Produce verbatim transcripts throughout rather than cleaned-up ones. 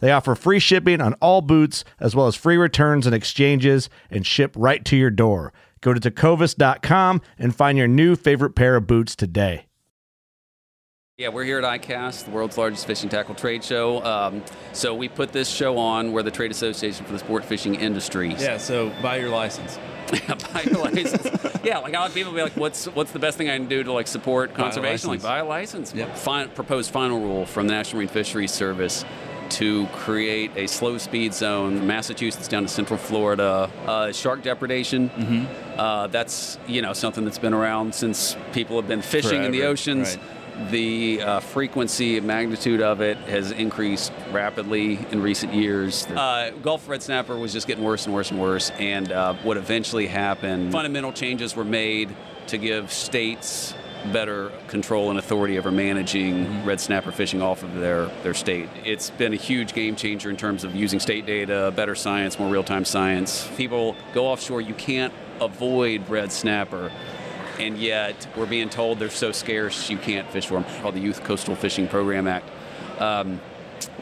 They offer free shipping on all boots, as well as free returns and exchanges, and ship right to your door. Go to tecovas dot com and find your new favorite pair of boots today. Yeah, we're here at ICAST, the world's largest fishing tackle trade show. Um, so we put this show on. We're the trade association for the sport fishing industry. Yeah, so buy your license. buy your license. Yeah, like I like people be like, what's what's the best thing I can do to like support buy conservation? Like buy a license. Yep. Fin- proposed final rule from the National Marine Fisheries Service to create a slow speed zone from Massachusetts down to Central Florida. Uh, shark depredation, mm-hmm. uh, that's you know something that's been around since people have been fishing forever in the oceans. Right. The uh, frequency and magnitude of it has increased rapidly in recent years. Uh, Gulf Red Snapper was just getting worse and worse and worse, and uh, what eventually happened, fundamental changes were made to give states better control and authority over managing mm-hmm. red snapper fishing off of their, their state. It's been a huge game changer in terms of using state data, better science, more real-time science. People go offshore, you can't avoid red snapper. And yet, we're being told they're so scarce you can't fish for them. Called the Youth Coastal Fishing Program Act, um,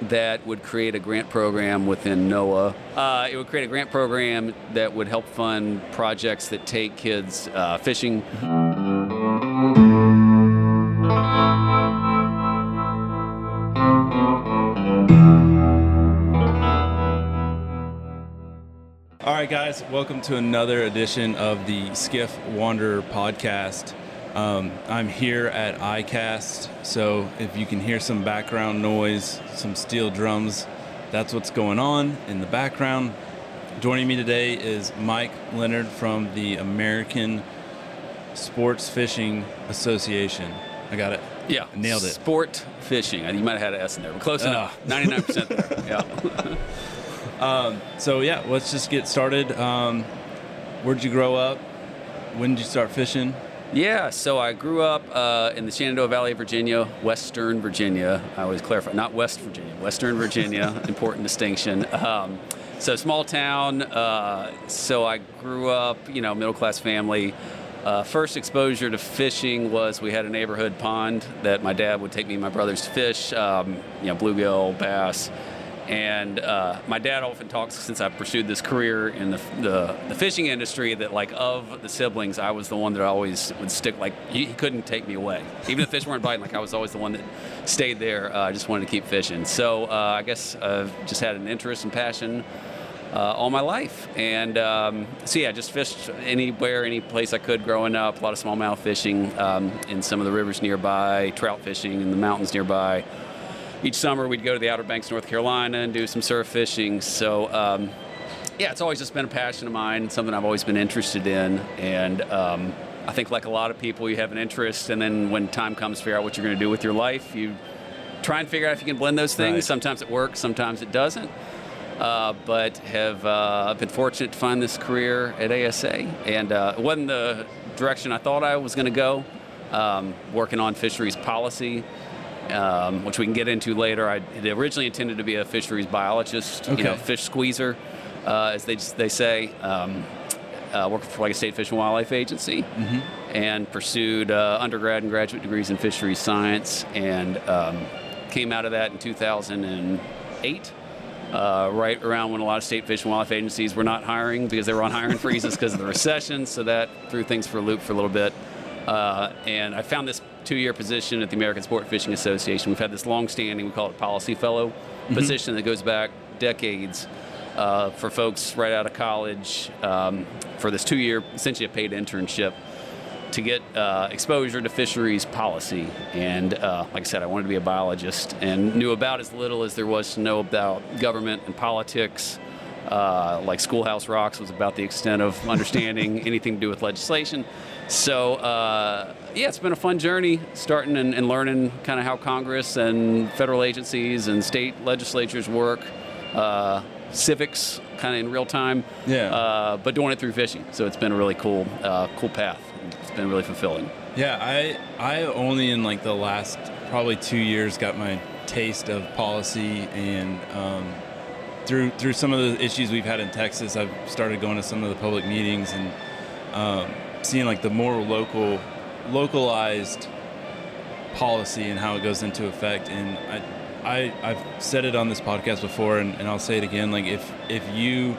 that would create a grant program within NOAA. Uh, it would create a grant program that would help fund projects that take kids uh, fishing. All right, guys, welcome to another edition of the Skiff Wanderer podcast. Um, I'm here at ICAST, so if you can hear some background noise, some steel drums, that's what's going on in the background. Joining me today is Mike Leonard from the American Sportfishing Association. I got it. Yeah. Nailed it. Sport fishing. You might have had an S in there. We're close enough. Uh. ninety-nine percent there. Yeah. Um, so yeah, let's just get started. Um, where'd you grow up? When did you start fishing? Yeah, so I grew up uh, in the Shenandoah Valley, Virginia, Western Virginia. I always clarify, not West Virginia, Western Virginia, important distinction. Um, so small town, uh, so I grew up, you know, middle-class family. Uh, first exposure to fishing was we had a neighborhood pond that my dad would take me and my brothers to fish, um, you know, bluegill, bass. And uh, my dad often talks, since I pursued this career in the, the the fishing industry, that like of the siblings, I was the one that always would stick. Like he, he couldn't take me away, even if fish weren't biting. Like I was always the one that stayed there. Uh, I just wanted to keep fishing. So uh, I guess I've just had an interest and passion uh, all my life. And um, so yeah, just fished anywhere, any place I could growing up. A lot of smallmouth fishing um, in some of the rivers nearby, trout fishing in the mountains nearby. Each summer, we'd go to the Outer Banks, North Carolina, and do some surf fishing. So, um, yeah, it's always just been a passion of mine, something I've always been interested in. And um, I think like a lot of people, you have an interest, and then when time comes to figure out what you're going to do with your life, you try and figure out if you can blend those things. Right. Sometimes it works, sometimes it doesn't. Uh, but have uh, been fortunate to find this career at A S A. And uh, it wasn't the direction I thought I was going to go, um, working on fisheries policy. Um, which we can get into later. I originally intended to be a fisheries biologist, okay. you know, fish squeezer. uh, as they they say. Um, uh, worked for like a state fish and wildlife agency, mm-hmm. and pursued uh, undergrad and graduate degrees in fisheries science, and um, came out of that in two thousand eight. Uh, right around when a lot of state fish and wildlife agencies were not hiring because they were on hiring freezes because of the recession, so that threw things for a loop for a little bit. Uh, and I found this two-year position at the American Sportfishing Association. We've had this long-standing, we call it policy fellow mm-hmm. position that goes back decades uh, for folks right out of college um, for this two-year, essentially a paid internship to get uh, exposure to fisheries policy. And uh, like I said, I wanted to be a biologist and knew about as little as there was to know about government and politics. Uh, like Schoolhouse Rocks was about the extent of understanding anything to do with legislation. So uh, yeah, it's been a fun journey, starting and, and learning kind of how Congress and federal agencies and state legislatures work. Uh, civics kind of in real time, yeah. uh, but doing it through fishing. So it's been a really cool, uh, cool path. It's been really fulfilling. Yeah, I I only in like the last probably two years got my taste of policy, and um, through through some of the issues we've had in Texas, I've started going to some of the public meetings and um, seeing like the more local, localized policy and how it goes into effect. And I, I I've said it on this podcast before, and, and I'll say it again. Like if if you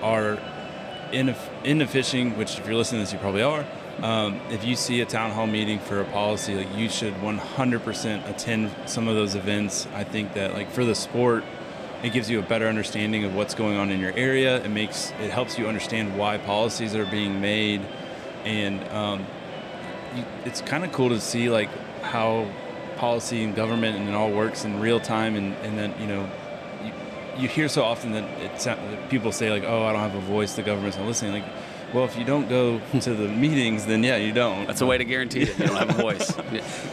are into into fishing, which if you're listening to this, you probably are. Um, if you see a town hall meeting for a policy, like you should one hundred percent attend some of those events. I think that like for the sport, it gives you a better understanding of what's going on in your area. It makes it helps you understand why policies are being made, and um, you, it's kind of cool to see like how policy and government and it all works in real time. And and then you know you, you hear so often that, it's, that people say like, oh, I don't have a voice. The government's not listening. Like. Well, if you don't go to the meetings, then yeah, you don't. That's a way to guarantee that you don't have a voice.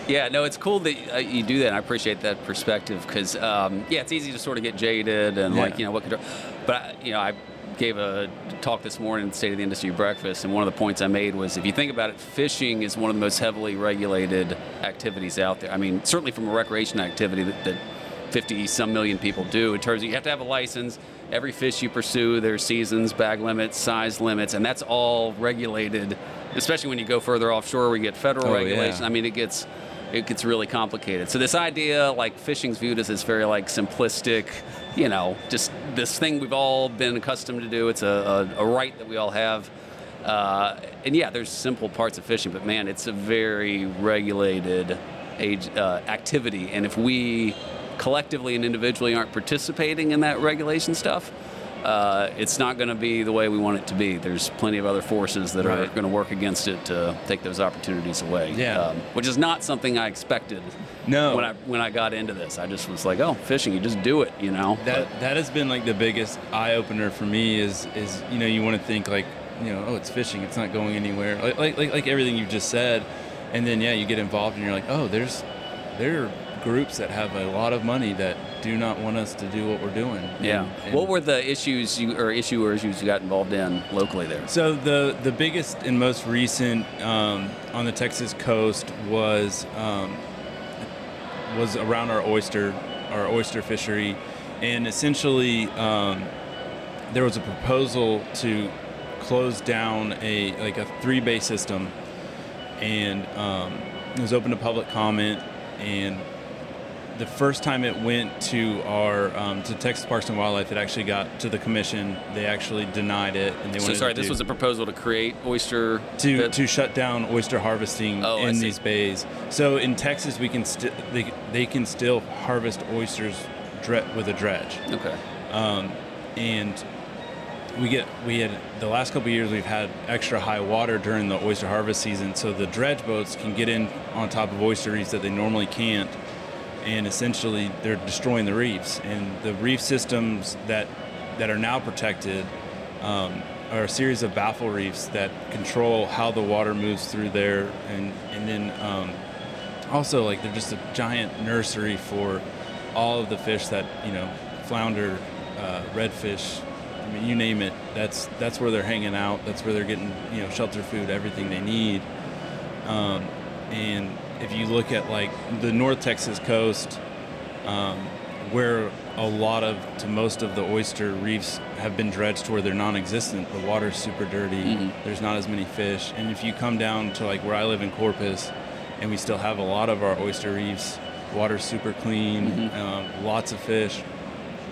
Yeah, no, it's cool that uh, you do that, and I appreciate that perspective because, um, yeah, it's easy to sort of get jaded and yeah. like, you know, what could. But, you know, I gave a talk this morning at the State of the Industry Breakfast, and one of the points I made was if you think about it, fishing is one of the most heavily regulated activities out there. I mean, certainly from a recreation activity that, that fifty some million people do, in terms of you have to have a license. Every fish you pursue, there's seasons, bag limits, size limits, and that's all regulated, especially when you go further offshore, we get federal oh, regulation. Yeah. I mean, it gets it gets really complicated. So this idea, like fishing's viewed as this very like simplistic, you know, just this thing we've all been accustomed to do. It's a, a, a right that we all have. Uh, and yeah, there's simple parts of fishing, but man, it's a very regulated age, uh, activity. And if we collectively and individually aren't participating in that regulation stuff, uh, it's not going to be the way we want it to be. There's plenty of other forces that right. are going to work against it to take those opportunities away. Yeah, um, which is not something I expected. No, when I when I got into this, I just was like, oh, fishing, you just do it, you know. That but, that has been like the biggest eye opener for me. Is is you know you want to think like you know oh it's fishing, it's not going anywhere. Like like like, like everything you just said, and then yeah you get involved and you're like oh there's there. groups that have a lot of money that do not want us to do what we're doing. And, yeah. And what were the issues you or issue or issues you got involved in locally there? So the the biggest and most recent um, on the Texas coast was um, was around our oyster our oyster fishery, and essentially um, there was a proposal to close down a like a three bay system, and um, it was open to public comment. And the first time it went to our um, to Texas Parks and Wildlife, it actually got to the commission. They actually denied it, and they so wanted. So sorry, to this do, was a proposal to create oyster to that, to shut down oyster harvesting oh, in these bays. So in Texas, we can still they, they can still harvest oysters dre- with a dredge. Okay. Um, and we get we had the last couple of years we've had extra high water during the oyster harvest season, so the dredge boats can get in on top of oyster reefs that they normally can't. And essentially, they're destroying the reefs. And the reef systems that that are now protected um, are a series of baffle reefs that control how the water moves through there. And and then um, also, like, they're just a giant nursery for all of the fish that, you know, flounder, uh, redfish, I mean, you name it. That's that's where they're hanging out. That's where they're getting, you know, shelter, food, everything they need. Um, and if you look at like the North Texas coast, um, where a lot of, to most of the oyster reefs have been dredged to where they're non-existent. The water's super dirty, mm-hmm. There's not as many fish. And if you come down to like where I live in Corpus, and we still have a lot of our oyster reefs, water's super clean, mm-hmm. um, lots of fish.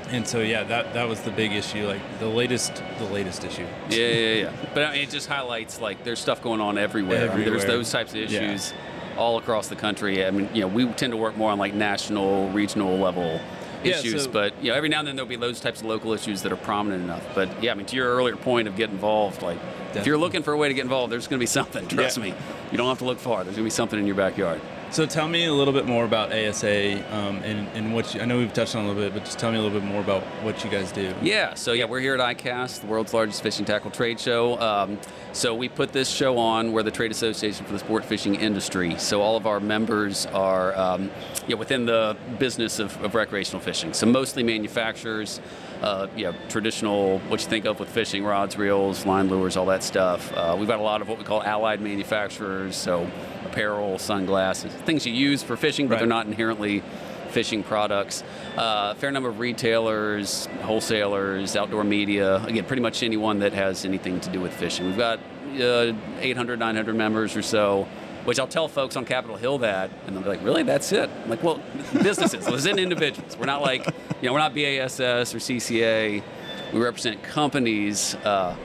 And so, yeah, that, that was the big issue, like the latest, the latest issue. Yeah, yeah, yeah. But I mean, it just highlights like there's stuff going on everywhere. everywhere. I mean, there's those types of issues yeah. all across the country. I mean, you know, we tend to work more on like national, regional level issues, yeah, so, but you know, every now and then there'll be those types of local issues that are prominent enough. But yeah, I mean, to your earlier point of get involved, like definitely. If you're looking for a way to get involved, there's going to be something. Trust yeah. me, you don't have to look far. There's going to be something in your backyard. So tell me a little bit more about A S A um, and, and what you, I know we've touched on a little bit, but just tell me a little bit more about what you guys do. Yeah, so yeah, we're here at I C A S T, the world's largest fishing tackle trade show. Um, so we put this show on. We're the trade association for the sport fishing industry. So all of our members are um, you know, within the business of, of recreational fishing. So mostly manufacturers, uh, you know, traditional, what you think of with fishing, rods, reels, line lures, all that stuff. Uh, we've got a lot of what we call allied manufacturers. So apparel, sunglasses, things you use for fishing, but right. they're not inherently fishing products. Uh, fair number of retailers, wholesalers, outdoor media, again, pretty much anyone that has anything to do with fishing. We've got uh, eight hundred, nine hundred members or so, which I'll tell folks on Capitol Hill that, and they'll be like, really, that's it? I'm like, well, businesses, well, it's in individuals. We're not like, you know, we're not B A S S or C C A. We represent companies uh,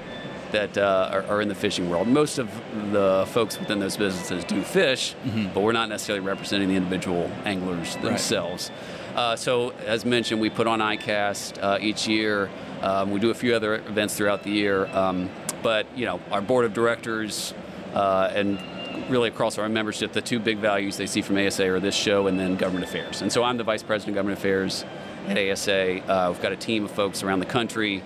that uh, are, are in the fishing world. Most of the folks within those businesses do fish, mm-hmm. but we're not necessarily representing the individual anglers themselves. Right. Uh, so as mentioned, we put on I C A S T uh, each year. Um, we do a few other events throughout the year, um, but you know, our board of directors uh, and really across our membership, the two big values they see from A S A are this show and then government affairs. And so I'm the vice president of government affairs at A S A. Uh, we've got a team of folks around the country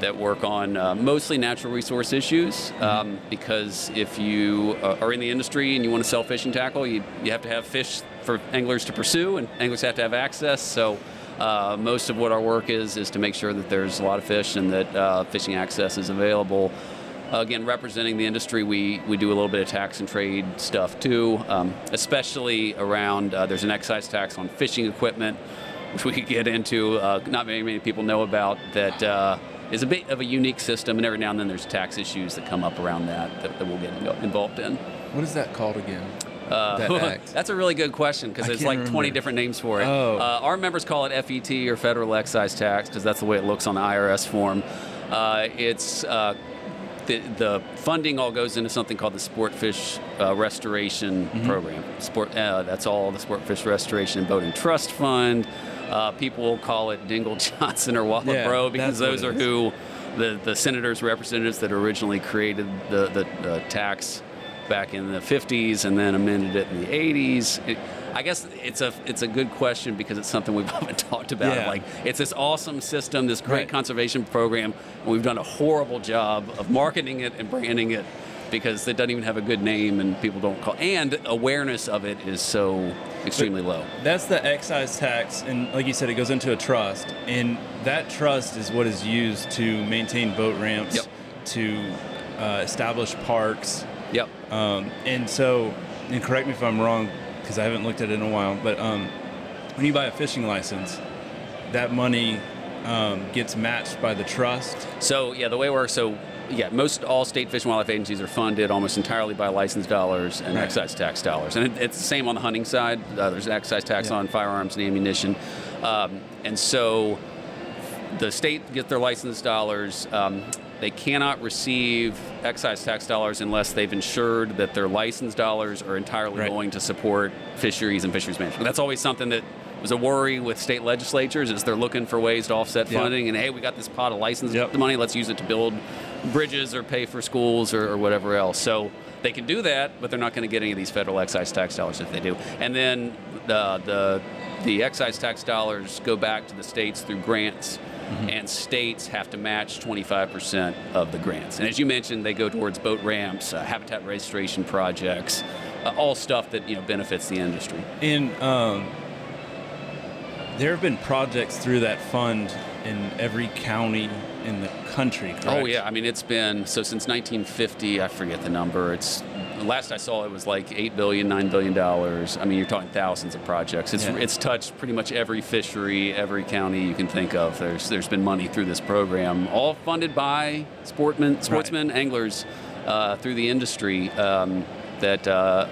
that work on uh, mostly natural resource issues, um, because if you uh, are in the industry and you want to sell fishing tackle, you, you have to have fish for anglers to pursue, and anglers have to have access. So uh, most of what our work is is to make sure that there's a lot of fish and that uh, fishing access is available. Uh, again, representing the industry, we, we do a little bit of tax and trade stuff too, um, especially around uh, there's an excise tax on fishing equipment, which we could get into, uh, not very many people know about that. Uh, is a bit of a unique system, and every now and then there's tax issues that come up around that that, that we'll get involved in. What is that called again? Uh, that act? That's a really good question, because there's like remember. twenty different names for it. Oh. Uh, our members call it F E T, or Federal Excise Tax, because that's the way it looks on the I R S form. Uh, it's uh, the, the funding all goes into something called the Sport Fish uh, Restoration mm-hmm. Program. Sport uh, That's all the Sport Fish Restoration Boating Trust Fund. Uh, people call it Dingell Johnson or Wallop yeah, Breaux, because those are who the, the senators, representatives that originally created the, the, the tax back in the fifties and then amended it in the eighties. It, I guess it's a it's a good question, because it's something we haven't talked about. Yeah. Like, it's this awesome system, this great right. conservation program, and we've done a horrible job of marketing it and branding it, because it doesn't even have a good name and people don't call, and awareness of it is so extremely but low. That's the excise tax, and like you said, it goes into a trust, and that trust is what is used to maintain boat ramps, yep. to uh, establish parks. Yep. Um, and so, and correct me if I'm wrong, because I haven't looked at it in a while, but um, when you buy a fishing license, that money um, gets matched by the trust. So yeah, the way it works, so yeah, most all state fish and wildlife agencies are funded almost entirely by license dollars and right. excise tax dollars. And it, it's the same on the hunting side. Uh, there's an excise tax yeah. on firearms and ammunition. Um, and so the state gets their license dollars. Um, they cannot receive excise tax dollars unless they've ensured that their license dollars are entirely right. going to support fisheries and fisheries management. That's always something that was a worry with state legislatures, is they're looking for ways to offset yep. funding, and hey, we got this pot of license yep. money, let's use it to build bridges or pay for schools or, or whatever else. So they can do that, but they're not going to get any of these federal excise tax dollars if they do. And then the the, the excise tax dollars go back to the states through grants, mm-hmm. and states have to match twenty-five percent of the grants. And as you mentioned, they go towards boat ramps, uh, habitat restoration projects, uh, all stuff that, you know, benefits the industry. In um there have been projects through that fund in every county in the country, correct? Oh yeah, I mean, it's been, so since nineteen fifty, I forget the number, it's last I saw it was like eight billion dollars, nine billion dollars. I mean, you're talking thousands of projects. It's, yeah. it's touched pretty much every fishery, every county you can think of. There's There's been money through this program, all funded by sportmen, sportsmen, right. anglers uh, through the industry. Um, that uh,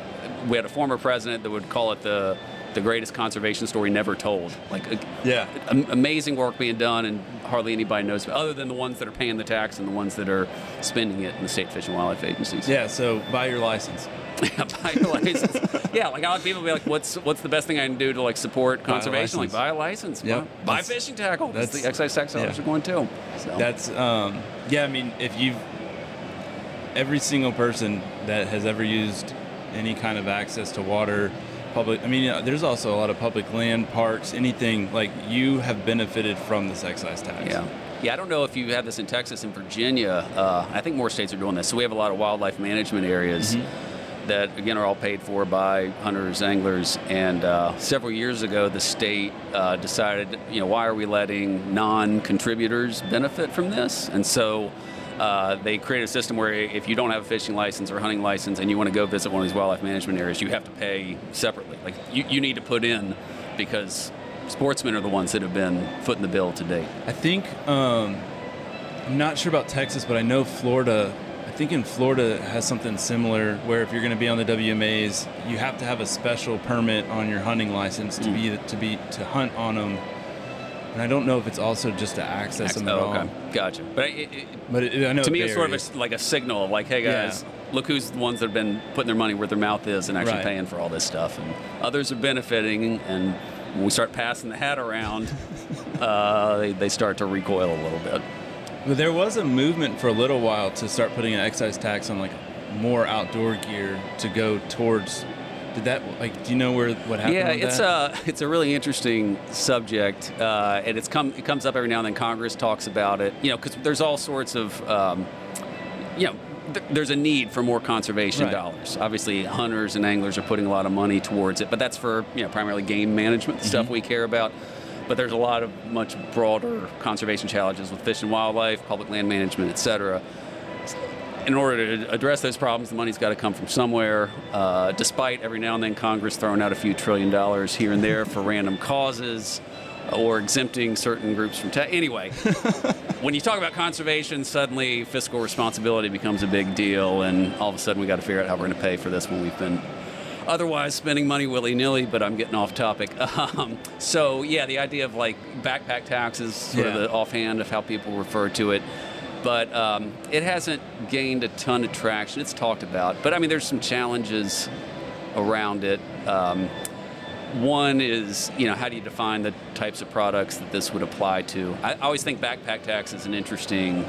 we had a former president that would call it the the greatest conservation story never told. Like, yeah, amazing work being done, and hardly anybody knows, other than the ones that are paying the tax and the ones that are spending it in the state fish and wildlife agencies. Yeah, so buy your license. Yeah, buy your license. Yeah, like, I'll have people be like, what's what's the best thing I can do to, like, support conservation? Like, buy a license. Yep. Buy, buy fishing tackle. That's, that's the excise tax dollars yeah. are going to. So. That's, um, yeah, I mean, if you've, every single person that has ever used any kind of access to water, public, I mean, there's also a lot of public land, parks, anything, like, you have benefited from this excise tax. Yeah. Yeah, I don't know if you have this in Texas and Virginia. Uh, I think more states are doing this. So we have a lot of wildlife management areas mm-hmm. that, again, are all paid for by hunters, anglers. And uh, several years ago, the state uh, decided, you know, why are we letting non-contributors benefit from this? And so Uh, they create a system where if you don't have a fishing license or hunting license and you want to go visit one of these wildlife management areas, you have to pay separately. Like, you, you need to put in, because sportsmen are the ones that have been footing the bill to date. I think, um, I'm not sure about Texas, but I know Florida, I think in Florida has something similar where if you're going to be on the W M As, you have to have a special permit on your hunting license to mm. be, to be, to hunt on them. And I don't know if it's also just to access them at all. Okay. Gotcha. But, it, it, but it, I know to me, it's sort of a, like a signal of like, hey, guys, yeah. look who's the ones that have been putting their money where their mouth is and actually right. paying for all this stuff. And others are benefiting. And when we start passing the hat around, uh, they, they start to recoil a little bit. But there was a movement for a little while to start putting an excise tax on like more outdoor gear to go towards. Did that, like, do you know where, what happened? Yeah, it's a, it's a really interesting subject, uh, and it's come, it comes up every now and then. Congress talks about it, you know, because there's all sorts of, um, you know, th- there's a need for more conservation right. dollars. Obviously, hunters and anglers are putting a lot of money towards it, but that's for, you know, primarily game management, the mm-hmm. stuff we care about. But there's a lot of much broader conservation challenges with fish and wildlife, public land management, et cetera. In order to address those problems, the money's got to come from somewhere, uh, despite every now and then Congress throwing out a few trillion dollars here and there for random causes or exempting certain groups from tax. Anyway, when you talk about conservation, suddenly fiscal responsibility becomes a big deal, and all of a sudden we got to figure out how we're going to pay for this when we've been otherwise spending money willy-nilly, but I'm getting off topic. Um, so, yeah, the idea of, like, backpack taxes, sort yeah. of the offhand of how people refer to it. But um, it hasn't gained a ton of traction. It's talked about. But, I mean, there's some challenges around it. Um, one is, you know, how do you define the types of products that this would apply to? I always think backpack tax is an interesting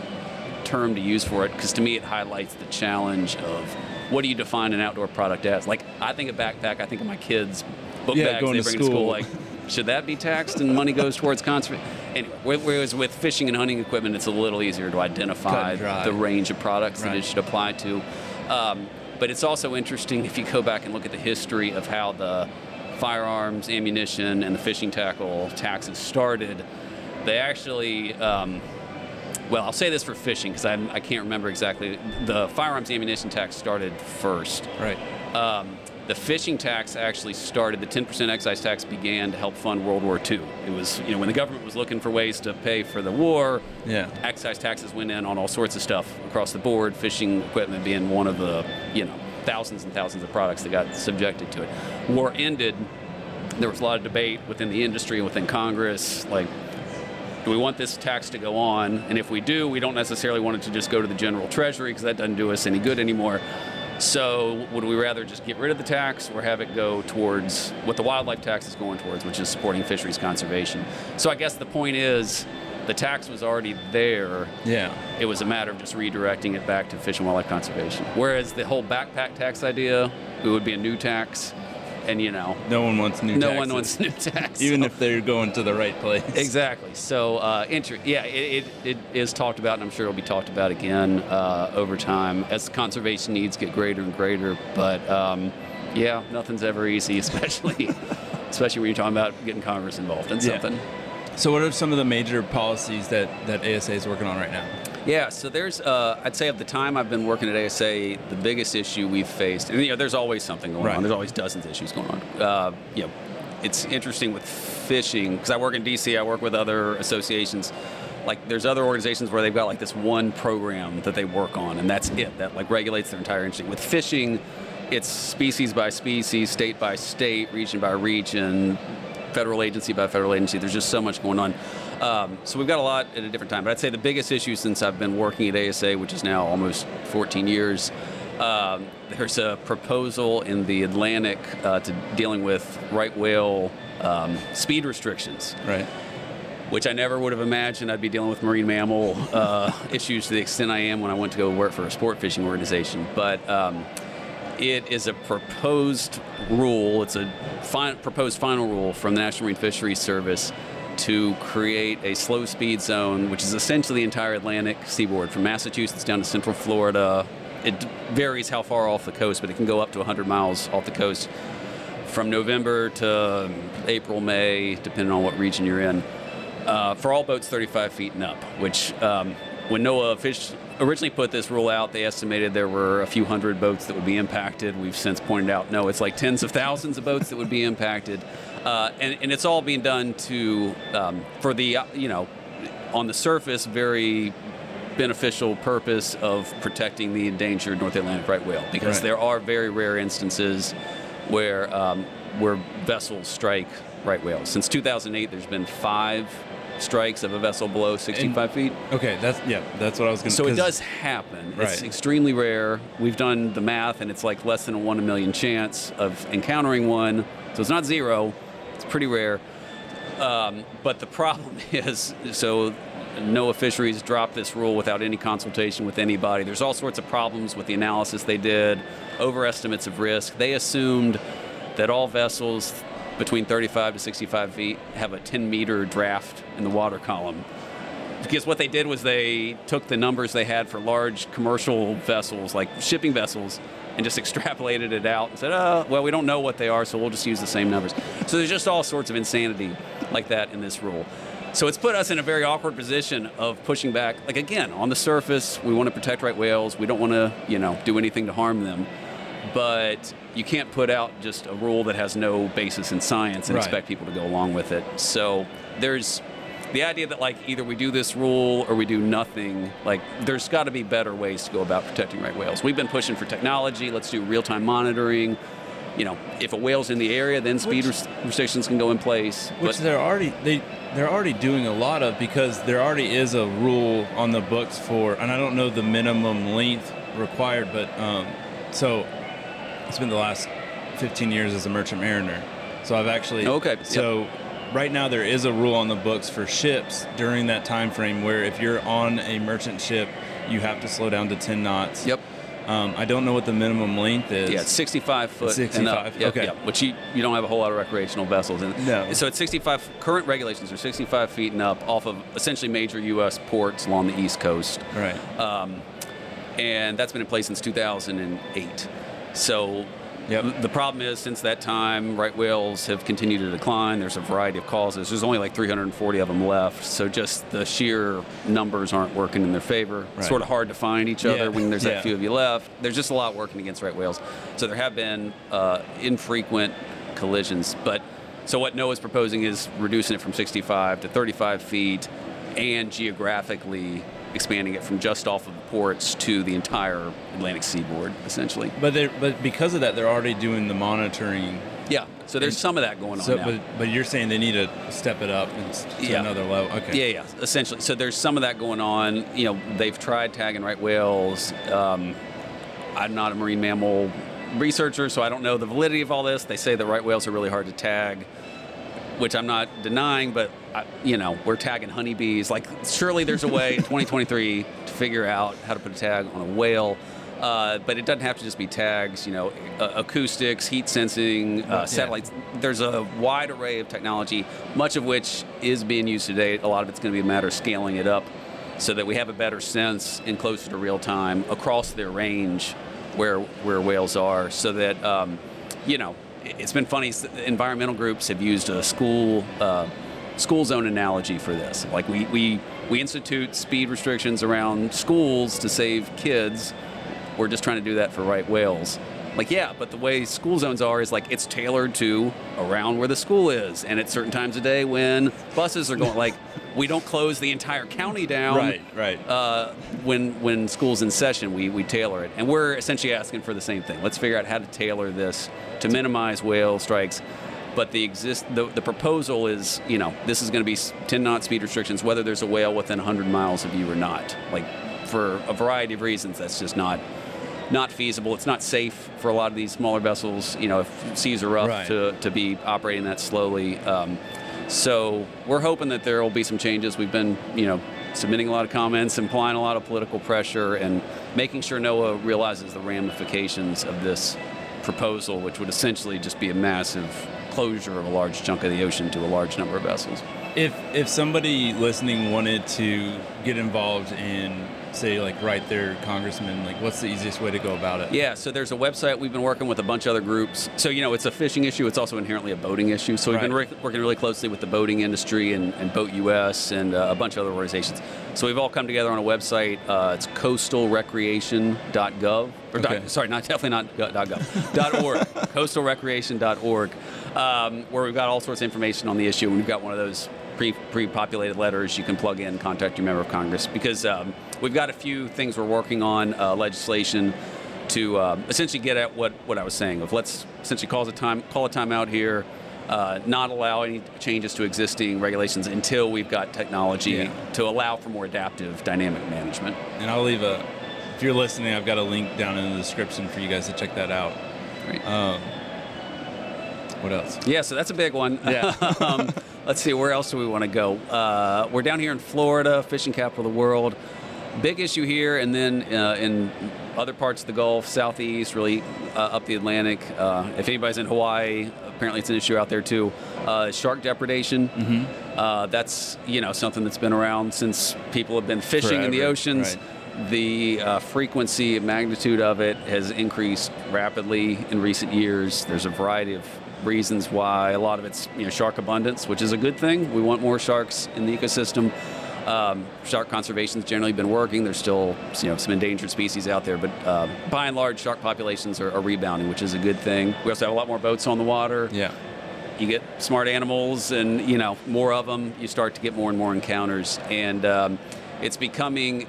term to use for it, because to me it highlights the challenge of what do you define an outdoor product as? Like, I think of backpack, I think of my kids' book yeah, bags going they bring to school. To school like, should that be taxed and money goes towards conservation? Anyway, whereas with fishing and hunting equipment, it's a little easier to identify the range of products right. that it should apply to. Um, but it's also interesting if you go back and look at the history of how the firearms, ammunition, and the fishing tackle taxes started. They actually, um, well, I'll say this for fishing because I, I can't remember exactly. The firearms ammunition tax started first. Right. Um, The fishing tax actually started, the ten percent excise tax began to help fund World War Two. It was, you know, when the government was looking for ways to pay for the war, yeah. excise taxes went in on all sorts of stuff across the board, fishing equipment being one of the, you know, thousands and thousands of products that got subjected to it. War ended, there was a lot of debate within the industry, within Congress, like, do we want this tax to go on? And if we do, we don't necessarily want it to just go to the general treasury because that doesn't do us any good anymore. So would we rather just get rid of the tax or have it go towards what the wildlife tax is going towards, which is supporting fisheries conservation? So I guess the point is the tax was already there. Yeah. It was a matter of just redirecting it back to fish and wildlife conservation. Whereas the whole backpack tax idea, it would be a new tax. And, you know, no one wants new no taxes. No one wants new taxes. Even if they're going to the right place. Exactly. So, uh, inter- yeah, it, it, it is talked about, and I'm sure it'll be talked about again uh, over time as conservation needs get greater and greater. But, um, yeah, nothing's ever easy, especially especially when you're talking about getting Congress involved in something. Yeah. So what are some of the major policies that, that A S A is working on right now? Yeah, so there's, uh, I'd say at the time I've been working at A S A, the biggest issue we've faced, and you know, there's always something going right. on. There's always dozens of issues going on. Uh, you know, it's interesting with fishing, because I work in D C, I work with other associations. Like, there's other organizations where they've got like this one program that they work on, and that's it. That like regulates their entire industry. With fishing, it's species by species, state by state, region by region, federal agency by federal agency. There's just so much going on. Um, so we've got a lot at a different time. But I'd say the biggest issue since I've been working at A S A, which is now almost fourteen years, um, there's a proposal in the Atlantic uh, to dealing with right whale um, speed restrictions. Right. Which I never would have imagined I'd be dealing with marine mammal uh, issues to the extent I am when I went to go work for a sport fishing organization. But um, it is a proposed rule, it's a fi- proposed final rule from the National Marine Fisheries Service to create a slow speed zone, which is essentially the entire Atlantic seaboard, from Massachusetts down to Central Florida. It varies how far off the coast, but it can go up to one hundred miles off the coast from November to April, May, depending on what region you're in. Uh, for all boats thirty-five feet and up, which um, when NOAA fish originally put this rule out, they estimated there were a few hundred boats that would be impacted. We've since pointed out, no, it's like tens of thousands of boats that would be impacted. Uh, and, and it's all being done to, um, for the, you know, on the surface, very beneficial purpose of protecting the endangered North Atlantic right whale, because right. there are very rare instances where um, where vessels strike right whales. Since two thousand eight, there's been five strikes of a vessel below sixty-five feet. Okay, that's yeah, that's what I was going to say. So it does happen. Right. It's extremely rare. We've done the math, and it's like less than a one in a million chance of encountering one. So it's not zero. It's pretty rare. Um, but the problem is, so NOAA Fisheries dropped this rule without any consultation with anybody. There's all sorts of problems with the analysis they did, overestimates of risk. They assumed that all vessels between thirty-five to sixty-five feet have a ten meter draft in the water column. Because what they did was they took the numbers they had for large commercial vessels, like shipping vessels, and just extrapolated it out and said, oh, well, we don't know what they are, so we'll just use the same numbers. So there's just all sorts of insanity like that in this rule. So it's put us in a very awkward position of pushing back. Like, again, on the surface, we want to protect right whales. We don't want to, you know, do anything to harm them. But you can't put out just a rule that has no basis in science and right. expect people to go along with it. So there's the idea that, like, either we do this rule or we do nothing. Like, there's got to be better ways to go about protecting right whales. We've been pushing for technology. Let's do real-time monitoring. You know, if a whale's in the area, then speed which, restrictions can go in place. Which but, they're already they they're already doing a lot of, because there already is a rule on the books for, and I don't know the minimum length required, but um, so. It's been the last fifteen years as a merchant mariner. So I've actually, okay. so yep. right now there is a rule on the books for ships during that time frame where if you're on a merchant ship, you have to slow down to ten knots. Yep. Um, I don't know what the minimum length is. Yeah, it's sixty-five foot. It's sixty-five, and yep, okay. Yep. Which you, you don't have a whole lot of recreational vessels. And no. So it's sixty-five, current regulations are sixty-five feet and up off of essentially major U S ports along the East Coast. Right. Um, and that's been in place since two thousand eight. So yep. the problem is, since that time, right whales have continued to decline. There's a variety of causes. There's only like three hundred forty of them left. So just the sheer numbers aren't working in their favor. Right. It's sort of hard to find each other yeah. when there's yeah. that few of you left. There's just a lot working against right whales. So there have been uh, infrequent collisions. But so what NOAA's proposing is reducing it from sixty-five to thirty-five feet and geographically expanding it from just off of the ports to the entire Atlantic seaboard, essentially. But but because of that, they're already doing the monitoring. Yeah, so there's and, some of that going on so, now. But, but you're saying they need to step it up and to yeah. another level. Okay. Yeah, yeah, essentially. So there's some of that going on. You know, they've tried tagging right whales. Um, I'm not a marine mammal researcher, so I don't know the validity of all this. They say that right whales are really hard to tag, which I'm not denying, but, I, you know, we're tagging honeybees. Like, surely there's a way in twenty twenty-three to figure out how to put a tag on a whale. Uh, but it doesn't have to just be tags, you know, uh, acoustics, heat sensing, uh, satellites. Yeah. There's a wide array of technology, much of which is being used today. A lot of it's going to be a matter of scaling it up so that we have a better sense and closer to real time across their range where, where whales are so that, um, you know, it's been funny. Environmental groups have used a school uh, school zone analogy for this. Like we, we we institute speed restrictions around schools to save kids. We're just trying to do that for right whales. Like, yeah, but the way school zones are is like it's tailored to around where the school is, and at certain times of day when buses are going. Like, we don't close the entire county down. Right, right. Uh, when when school's in session, we we tailor it, and we're essentially asking for the same thing. Let's figure out how to tailor this to minimize whale strikes. But the exist the, the proposal is, you know, this is going to be ten knot speed restrictions, whether there's a whale within one hundred miles of you or not. Like, for a variety of reasons, that's just not. Not feasible. It's not safe for a lot of these smaller vessels, you know, if seas are rough, right. to, to be operating that slowly. Um, so we're hoping that there will be some changes. We've been, you know, submitting a lot of comments, implying a lot of political pressure, and making sure NOAA realizes the ramifications of this proposal, which would essentially just be a massive closure of a large chunk of the ocean to a large number of vessels. If if somebody listening wanted to get involved in, say, like, write their congressman, like, what's the easiest way to go about it? Yeah, so there's a website. We've been working with a bunch of other groups. So, you know, it's a fishing issue. It's also inherently a boating issue. So we've right. been re- working really closely with the boating industry and, and Boat U S and uh, a bunch of other organizations. So we've all come together on a website. Uh, it's coastal recreation dot gov. Or okay. dot, sorry, not definitely not dot, dot .gov. dot .org. coastal recreation dot org, um, where we've got all sorts of information on the issue. We've got one of those Pre, pre-populated letters you can plug in, contact your member of Congress, because um, we've got a few things we're working on, uh, legislation to uh, essentially get at what, what I was saying of let's essentially call a time call a timeout here, uh, not allow any changes to existing regulations until we've got technology yeah. to allow for more adaptive dynamic management. And I'll leave a, if you're listening, I've got a link down in the description for you guys to check that out. Great. Um, What else? Yeah, so that's a big one. Yeah. um, let's see, where else do we want to go? Uh, we're down here in Florida, fishing capital of the world. Big issue here, and then uh, in other parts of the Gulf, southeast, really uh, up the Atlantic. Uh, if anybody's in Hawaii, apparently it's an issue out there too. Uh, shark depredation. Mm-hmm. Uh, that's, you know, something that's been around since people have been fishing Forever. in the oceans. Right. The uh, frequency and magnitude of it has increased rapidly in recent years. There's a variety of reasons why. A lot of it's, you know, shark abundance, which is a good thing. We want more sharks in the ecosystem. Um, shark conservation's generally been working. There's still, you know, some endangered species out there, but uh, by and large, shark populations are, are rebounding, which is a good thing. We also have a lot more boats on the water. Yeah. You get smart animals, and, you know, more of them. You start to get more and more encounters, and um, it's becoming,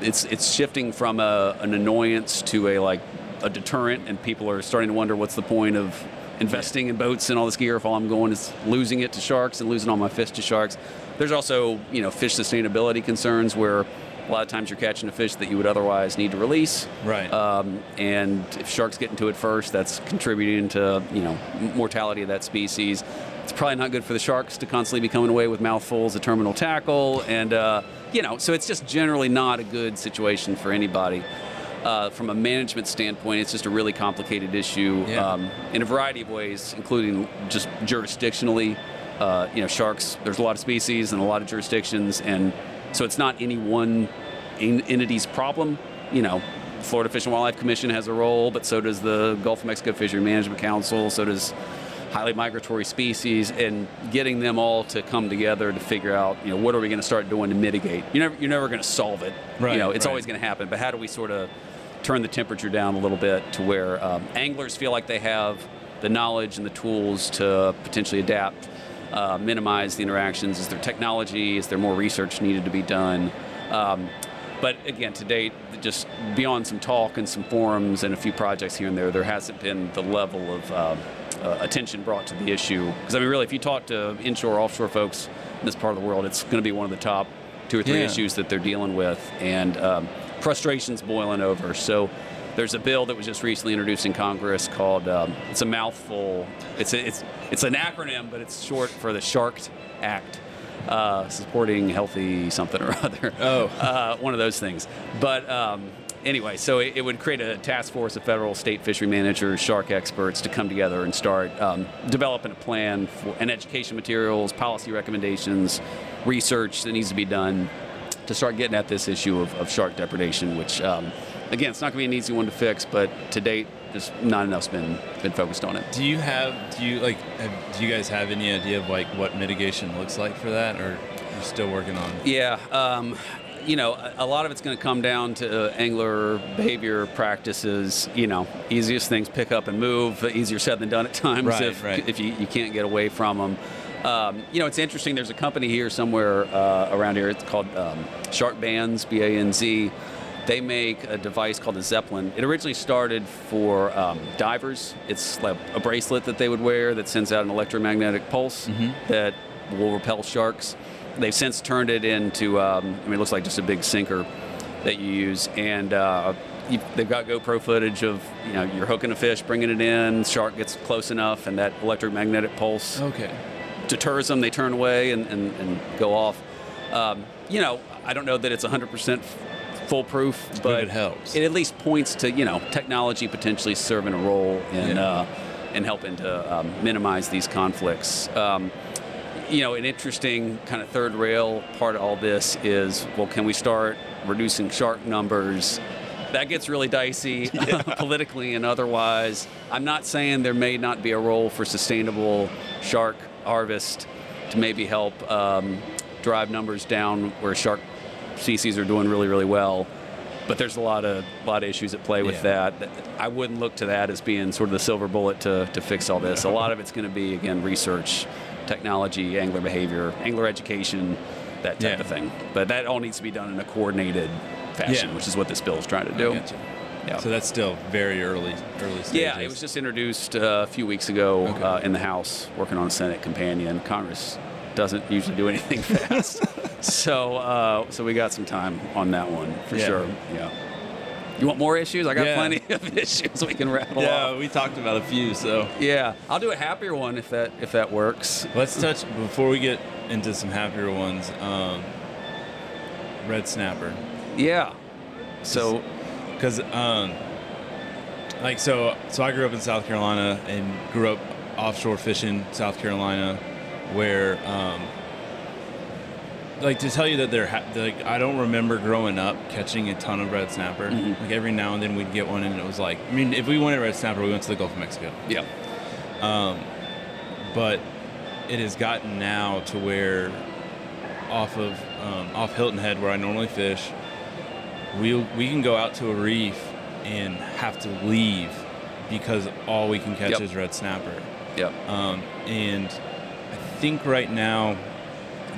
it's it's shifting from a, an annoyance to a like a deterrent, and people are starting to wonder what's the point of investing in boats and all this gear if all I'm going is losing it to sharks and losing all my fish to sharks. There's also, you know, fish sustainability concerns where a lot of times you're catching a fish that you would otherwise need to release. Right. Um, and if sharks get into it first, that's contributing to, you know, mortality of that species. It's probably not good for the sharks to constantly be coming away with mouthfuls of terminal tackle. And, uh, you know, so it's just generally not a good situation for anybody. Uh, from a management standpoint, it's just a really complicated issue yeah. um, in a variety of ways, including just jurisdictionally. Uh, you know, sharks, there's a lot of species and a lot of jurisdictions, and so it's not any one en- entity's problem. You know, Florida Fish and Wildlife Commission has a role, but so does the Gulf of Mexico Fishery Management Council, so does highly migratory species, and getting them all to come together to figure out, you know, what are we going to start doing to mitigate? You're never, you're never going to solve it. Right, you know, it's right. always going to happen, but how do we sort of turn the temperature down a little bit to where um, anglers feel like they have the knowledge and the tools to potentially adapt, uh, minimize the interactions? Is there technology? Is there more research needed to be done? Um, but again, to date, just beyond some talk and some forums and a few projects here and there, there hasn't been the level of uh, uh, attention brought to the issue. Because I mean, really, if you talk to inshore, offshore folks in this part of the world, it's going to be one of the top two or three yeah. issues that they're dealing with. And um, frustration's boiling over. So there's a bill that was just recently introduced in Congress called, um, it's a mouthful, it's a, it's it's an acronym, but it's short for the SHARC Act, uh, supporting healthy something or other. Oh. Uh, one of those things. But um, anyway, so it, it would create a task force of federal, state fishery managers, shark experts to come together and start um, developing a plan for, and education materials, policy recommendations, research that needs to be done to start getting at this issue of, of shark depredation, which, um, again, it's not going to be an easy one to fix, but to date, just not enough's been been focused on it. Do you have, do you like, have, do you guys have any idea of like what mitigation looks like for that, or you're still working on? Yeah. Um, you know, a lot of it's going to come down to uh, angler behavior practices. You know, easiest things, pick up and move. Easier said than done at times, right, if, right. if you, you can't get away from them. Um, you know, it's interesting. There's a company here somewhere uh, around here. It's called um, Shark Bands, B A N Z. They make a device called the Zeppelin. It originally started for um, divers. It's like a bracelet that they would wear that sends out an electromagnetic pulse mm-hmm. that will repel sharks. They've since turned it into, um, I mean, it looks like just a big sinker that you use. And uh, you, they've got GoPro footage of, you know, you're hooking a fish, bringing it in, shark gets close enough, and that electromagnetic pulse okay. deters them. They turn away and, and, and go off. Um, you know, I don't know that it's one hundred percent foolproof, but, but it helps. It at least points to, you know, technology potentially serving a role in yeah. uh, in helping to um, minimize these conflicts. Um, you know, an interesting kind of third rail part of all this is, well, can we start reducing shark numbers? That gets really dicey yeah. politically and otherwise. I'm not saying there may not be a role for sustainable shark harvest to maybe help um, drive numbers down where shark species are doing really, really well, but there's a lot of a lot of issues at play with yeah. that. I wouldn't look to that as being sort of the silver bullet to, to fix all this. A lot of it's going to be, again, research, technology, angler behavior, angler education, that type yeah. of thing. But that all needs to be done in a coordinated fashion, yeah. which is what this bill is trying to do. I got you. Yeah. So that's still very early, early stages. Yeah, it was just introduced uh, a few weeks ago okay. uh, in the House, working on a Senate companion. Congress doesn't usually do anything fast. So uh, so we got some time on that one, for yeah. sure. Yeah. You want more issues? I got yeah. plenty of issues we can rattle yeah, off. Yeah, we talked about a few, so. Yeah. I'll do a happier one if that if that works. Let's touch, before we get into some happier ones, um, Red Snapper. Yeah. So. Because, um, like, so, so I grew up in South Carolina and grew up offshore fishing South Carolina, where, um, like, to tell you that they're, ha- like, I don't remember growing up catching a ton of red snapper. Mm-hmm. Like, every now and then we'd get one, and it was like, I mean, if we wanted red snapper, we went to the Gulf of Mexico. Yeah. Um, but it has gotten now to where off of, um, off Hilton Head, where I normally fish, we we'll, we can go out to a reef and have to leave because all we can catch yep. is red snapper. Yep. Um, and I think right now,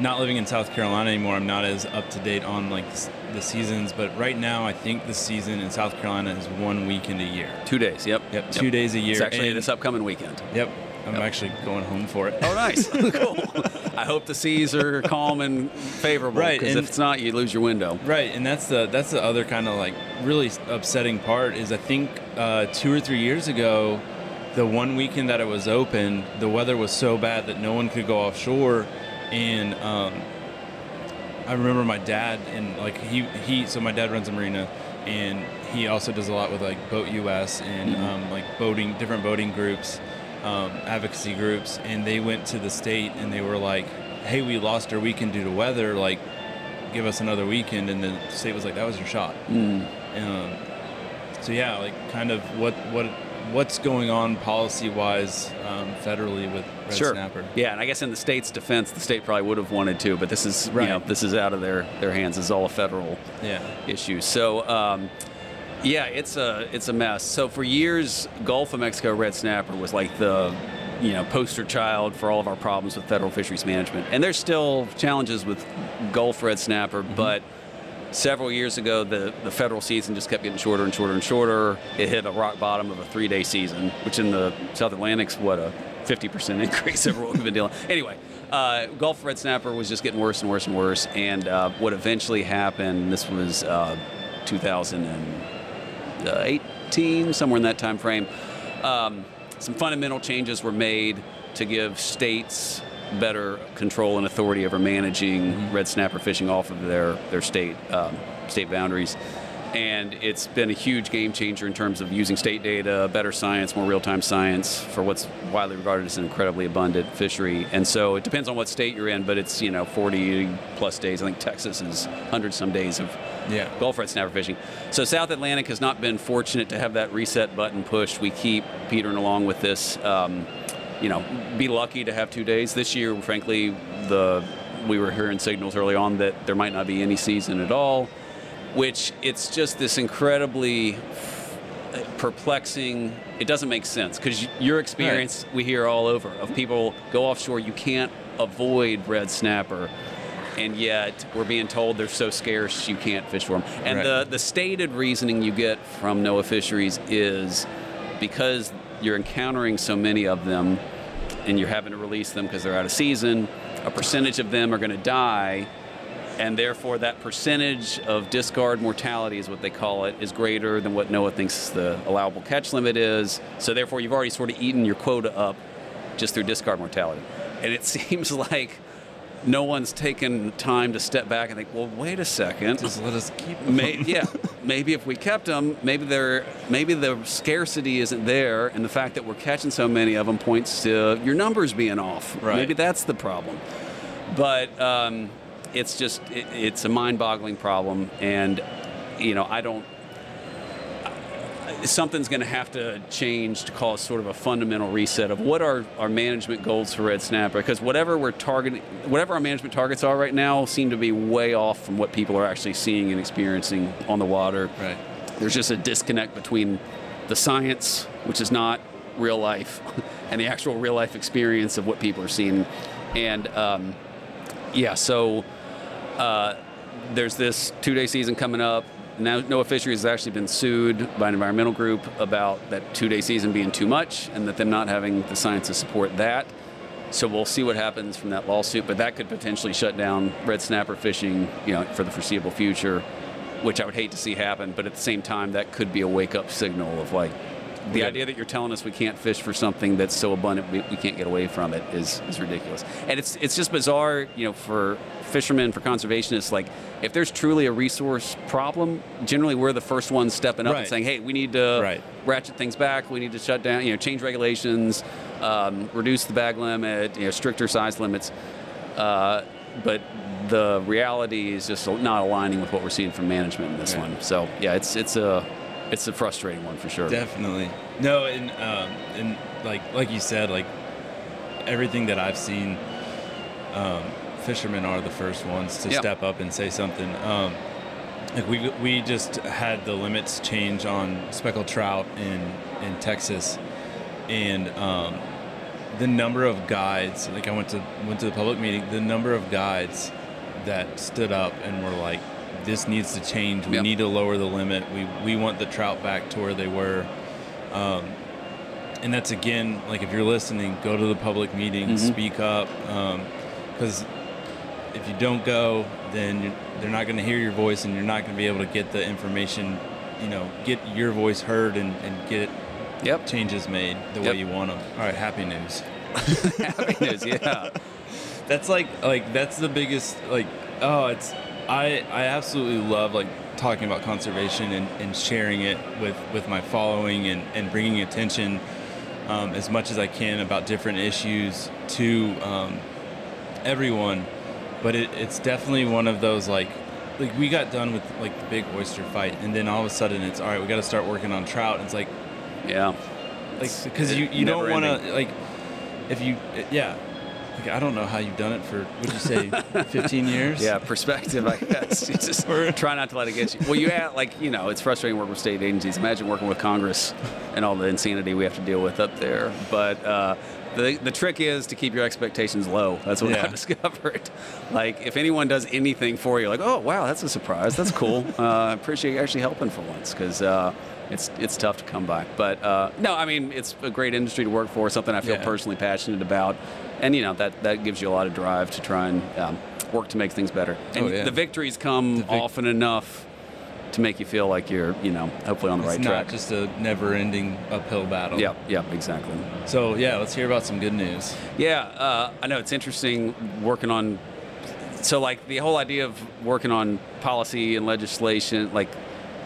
not living in South Carolina anymore, I'm not as up to date on like the seasons, but right now I think the season in South Carolina is one weekend a year. Two days, yep. Yep, yep. Two days a year. It's actually and, this upcoming weekend. Yep, I'm yep. actually going home for it. Oh, nice, cool. I hope the seas are calm and favorable, right? Because if it's not, you lose your window. Right, and that's the that's the other kind of like really upsetting part is I think uh, two or three years ago, the one weekend that it was open, the weather was so bad that no one could go offshore. And um, I remember my dad and like he, he so my dad runs a marina and he also does a lot with like Boat U S and mm-hmm. um, like boating, different boating groups, um, advocacy groups. And they went to the state and they were like, hey, we lost our weekend due to weather. Like, give us another weekend. And the state was like, that was your shot. Mm-hmm. Um, so, yeah, like kind of what what. what's going on policy-wise um, federally with Red sure. Snapper? Yeah, and I guess in the state's defense, the state probably would have wanted to, but this is right. you know, this is out of their, their hands. It's all a federal yeah. issue. So, um, yeah, it's a it's a mess. So for years, Gulf of Mexico Red Snapper was like the you know poster child for all of our problems with federal fisheries management. And there's still challenges with Gulf Red Snapper, mm-hmm. but several years ago, the, the federal season just kept getting shorter and shorter and shorter. It hit a rock bottom of a three-day season, which in the South Atlantic's, what, a fifty percent increase over what we've been dealing with. Anyway, uh, Gulf Red Snapper was just getting worse and worse and worse. And uh, what eventually happened, this was uh, two thousand eighteen, somewhere in that time frame, um, some fundamental changes were made to give states better control and authority over managing mm-hmm. red snapper fishing off of their their state um, state boundaries, and it's been a huge game changer in terms of using state data, better science, more real-time science for what's widely regarded as an incredibly abundant fishery. And so it depends on what state you're in, but it's you know forty plus days. I think Texas is one hundred some days of yeah. Gulf Red Snapper fishing. So South Atlantic has not been fortunate to have that reset button pushed. We keep petering along with this. Um, You know, be lucky to have two days. This year, frankly, the we were hearing signals early on that there might not be any season at all, which it's just this incredibly perplexing, it doesn't make sense, because your experience, right, we hear all over of people go offshore, you can't avoid red snapper, and yet we're being told they're so scarce you can't fish for them. And right, the, the stated reasoning you get from NOAA Fisheries is because you're encountering so many of them and you're having to release them because they're out of season, a percentage of them are going to die, and therefore that percentage of discard mortality, is what they call it, is greater than what NOAA thinks the allowable catch limit is. So therefore you've already sort of eaten your quota up just through discard mortality. And it seems like no one's taken time to step back and think, well, wait a second. Just let us keep them. Maybe, yeah, maybe if we kept them, maybe they're, maybe the scarcity isn't there, and the fact that we're catching so many of them points to your numbers being off. Right. Maybe that's the problem. But um, it's just, it, it's a mind-boggling problem, and, you know, I don't, something's going to have to change to cause sort of a fundamental reset of what are our management goals for red snapper, because whatever we're targeting, whatever our management targets are right now seem to be way off from what people are actually seeing and experiencing on the water. Right. There's just a disconnect between the science, which is not real life, and the actual real life experience of what people are seeing. And um, yeah, so uh, there's this two-day season coming up. Now, NOAA Fisheries has actually been sued by an environmental group about that two-day season being too much and that them not having the science to support that. So we'll see what happens from that lawsuit, but that could potentially shut down red snapper fishing, you know, for the foreseeable future, which I would hate to see happen. But at the same time, that could be a wake-up signal of, like, the yeah. idea that you're telling us we can't fish for something that's so abundant we, we can't get away from it is, is ridiculous. And it's it's just bizarre, you know, for fishermen, for conservationists. Like, if there's truly a resource problem, generally we're the first ones stepping up right. and saying, hey, we need to right. ratchet things back, we need to shut down, you know, change regulations, um, reduce the bag limit, you know, stricter size limits. Uh, but the reality is just not aligning with what we're seeing from management in this yeah. one. So, yeah, it's it's a... It's a frustrating one for sure. Definitely. No, and um, and like like you said, like everything that I've seen, um, fishermen are the first ones to yep. step up and say something. Um, like we we just had the limits change on speckled trout in in Texas, and um, the number of guides. Like I went to went to the public meeting. The number of guides that stood up and were like, this needs to change. We yep. need to lower the limit. We we want the trout back to where they were. Um, and that's, again, like, if you're listening, go to the public meeting, mm-hmm. speak up. Because um, if you don't go, then you're, they're not going to hear your voice, and you're not going to be able to get the information, you know, get your voice heard and, and get yep. changes made the yep. way you want them. All right, happy news. Happy news, yeah. That's like, like, that's the biggest, like, oh, it's, I, I absolutely love, like, talking about conservation and, and sharing it with, with my following and, and bringing attention um, as much as I can about different issues to um, everyone. But it, it's definitely one of those, like, like we got done with, like, the big oyster fight, and then all of a sudden it's, all right, we got to start working on trout. And it's like, yeah, like, because you, you don't want to, like, if you, yeah. I don't know how you've done it for, would you say, fifteen years? Yeah, perspective, I guess. You just try not to let it get you. Well, you have, like, you know, it's frustrating working with state agencies. Imagine working with Congress and all the insanity we have to deal with up there. But uh, the the trick is to keep your expectations low. That's what yeah. I've discovered. Like, if anyone does anything for you, like, oh, wow, that's a surprise. That's cool. Uh, I appreciate you actually helping for once, because uh, it's it's tough to come by. But, uh, no, I mean, it's a great industry to work for, something I feel yeah. personally passionate about. And, you know, that, that gives you a lot of drive to try and um, work to make things better. And oh, yeah. the victories come the vic- often enough to make you feel like you're, you know, hopefully on the it's right track. It's not just a never-ending uphill battle. Yeah, yeah, exactly. So, yeah, let's hear about some good news. Yeah, uh, I know it's interesting working on... So, like, the whole idea of working on policy and legislation, like,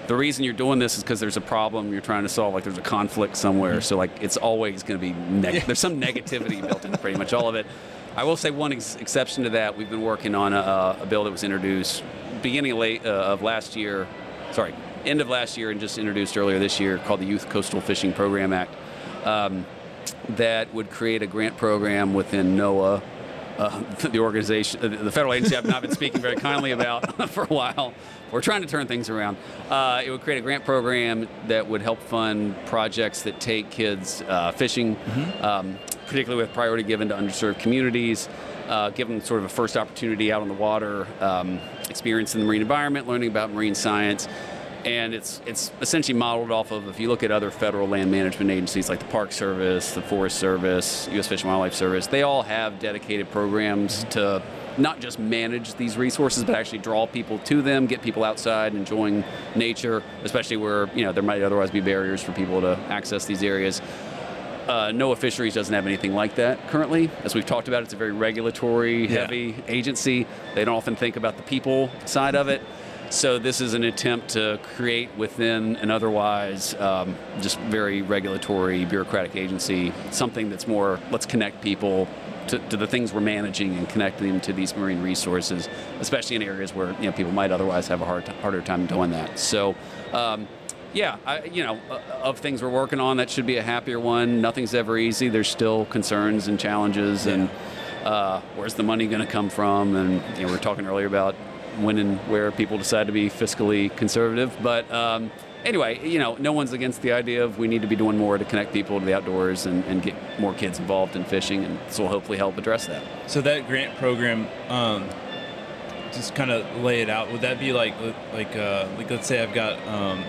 the reason you're doing this is because there's a problem you're trying to solve, like there's a conflict somewhere. So, like, it's always going to be neg- yeah. there's some negativity built into pretty much all of it. I will say one ex- exception to that. We've been working on a, a bill that was introduced beginning of late uh, of last year, sorry, end of last year and just introduced earlier this year, called the Youth Coastal Fishing Program Act, um, that would create a grant program within NOAA uh, the organization, the federal agency I've not been speaking very kindly about for a while. We're trying to turn things around. Uh, it would create a grant program that would help fund projects that take kids uh, fishing, mm-hmm. um, particularly with priority given to underserved communities, uh, give them sort of a first opportunity out on the water, um, experience in the marine environment, learning about marine science. And it's it's essentially modeled off of, if you look at other federal land management agencies like the Park Service, the Forest Service, U S Fish and Wildlife Service, they all have dedicated programs to not just manage these resources, but actually draw people to them, get people outside enjoying nature, especially where, you know, there might otherwise be barriers for people to access these areas. Uh, NOAA Fisheries doesn't have anything like that currently. As we've talked about, it's a very regulatory-heavy yeah. agency. They don't often think about the people side of it. So this is an attempt to create within an otherwise um, just very regulatory, bureaucratic agency, something that's more, let's connect people to, to the things we're managing and connect them to these marine resources, especially in areas where, you know, people might otherwise have a hard t- harder time doing that. So, um, yeah, I, you know, uh, of things we're working on, that should be a happier one. Nothing's ever easy. There's still concerns and challenges, yeah. and uh, where's the money going to come from? And, you know, we were talking earlier about when and where people decide to be fiscally conservative. But um, anyway, you know, no one's against the idea of we need to be doing more to connect people to the outdoors and, and get more kids involved in fishing, and this will hopefully help address that. So that grant program, um, just kind of lay it out, would that be like, like, uh, like let's say I've got, um,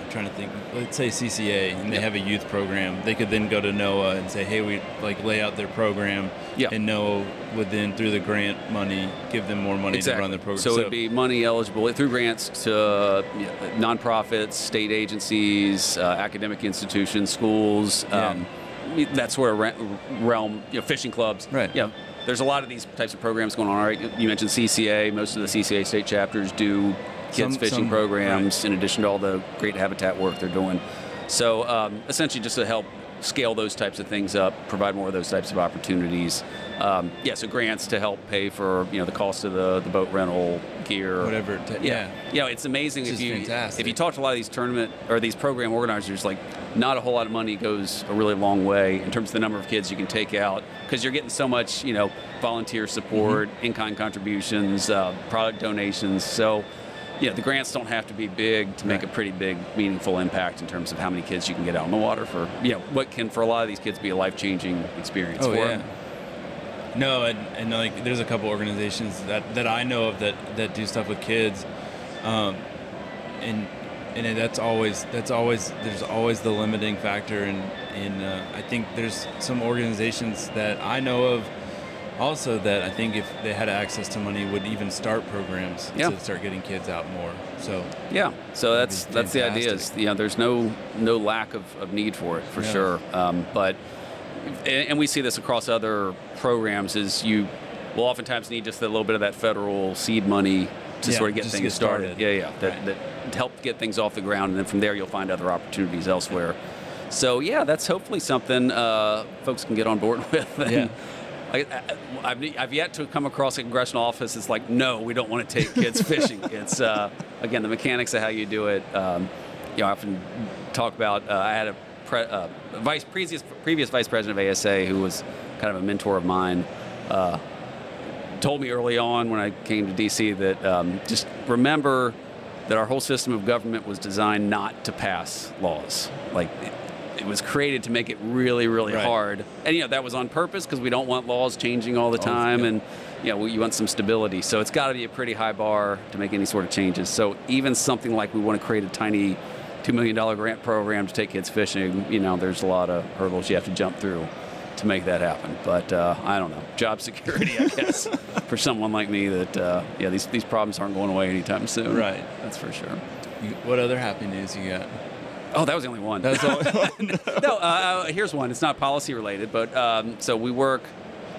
I'm trying to think, let's say C C A, and they yep. have a youth program. They could then go to NOAA and say, hey, we like lay out their program, yep. and NOAA would then, through the grant money, give them more money exactly. to run the program. So, so it would be money eligible through grants to uh, nonprofits, state agencies, uh, academic institutions, schools. Um, yeah. That's where realm, you know, fishing clubs. Right. Yeah. There's a lot of these types of programs going on. All right. You mentioned C C A. Most of the C C A state chapters do kids some, fishing some, programs right. in addition to all the great habitat work they're doing. So um, essentially just to help scale those types of things up, provide more of those types of opportunities. Um, yeah, so grants to help pay for, you know, the cost of the, the boat rental, gear, whatever. T- yeah, yeah, you know, it's amazing it's if you fantastic. if you talk to a lot of these tournament or these program organizers, like not a whole lot of money goes a really long way in terms of the number of kids you can take out because you're getting so much, you know, volunteer support, mm-hmm. in-kind contributions, uh, product donations. So. Yeah, the grants don't have to be big to make right. a pretty big, meaningful impact in terms of how many kids you can get out on the water for, you know, what can for a lot of these kids be a life-changing experience oh, for yeah. them. No, and, and like there's a couple organizations that, that I know of that, that do stuff with kids, um, and and that's always that's always there's always the limiting factor, and and uh, I think there's some organizations that I know of. Also, that I think if they had access to money, would even start programs yeah. to start getting kids out more. So yeah, so that's that's the idea. Is, you know, there's no no lack of, of need for it for yeah. sure. Um, but and, and we see this across other programs. Is you will oftentimes need just a little bit of that federal seed money to yeah, sort of get things get started. started. Yeah, yeah, that, right. that help get things off the ground, and then from there you'll find other opportunities elsewhere. So yeah, that's hopefully something uh, folks can get on board with. And, yeah. I, I've, I've yet to come across a congressional office that's like, no, we don't want to take kids fishing. It's, uh, again, the mechanics of how you do it. Um, you know, I often talk about, uh, I had a pre, uh, vice previous, previous vice president of A S A who was kind of a mentor of mine, uh, told me early on when I came to D C that um, just remember that our whole system of government was designed not to pass laws. Like, it was created to make it really, really right. hard. And, you know, that was on purpose because we don't want laws changing all the Always, time. Yeah. And, you know, you want some stability. So it's got to be a pretty high bar to make any sort of changes. So even something like we want to create a tiny two million dollars grant program to take kids fishing, you know, there's a lot of hurdles you have to jump through to make that happen. But uh, I don't know. Job security, I guess, for someone like me that, uh, yeah, these, these problems aren't going away anytime soon. Right. That's for sure. You, what other happy news you got? Oh, that was the only one. That's all. no, no uh, here's one. It's not policy related, but um, so we work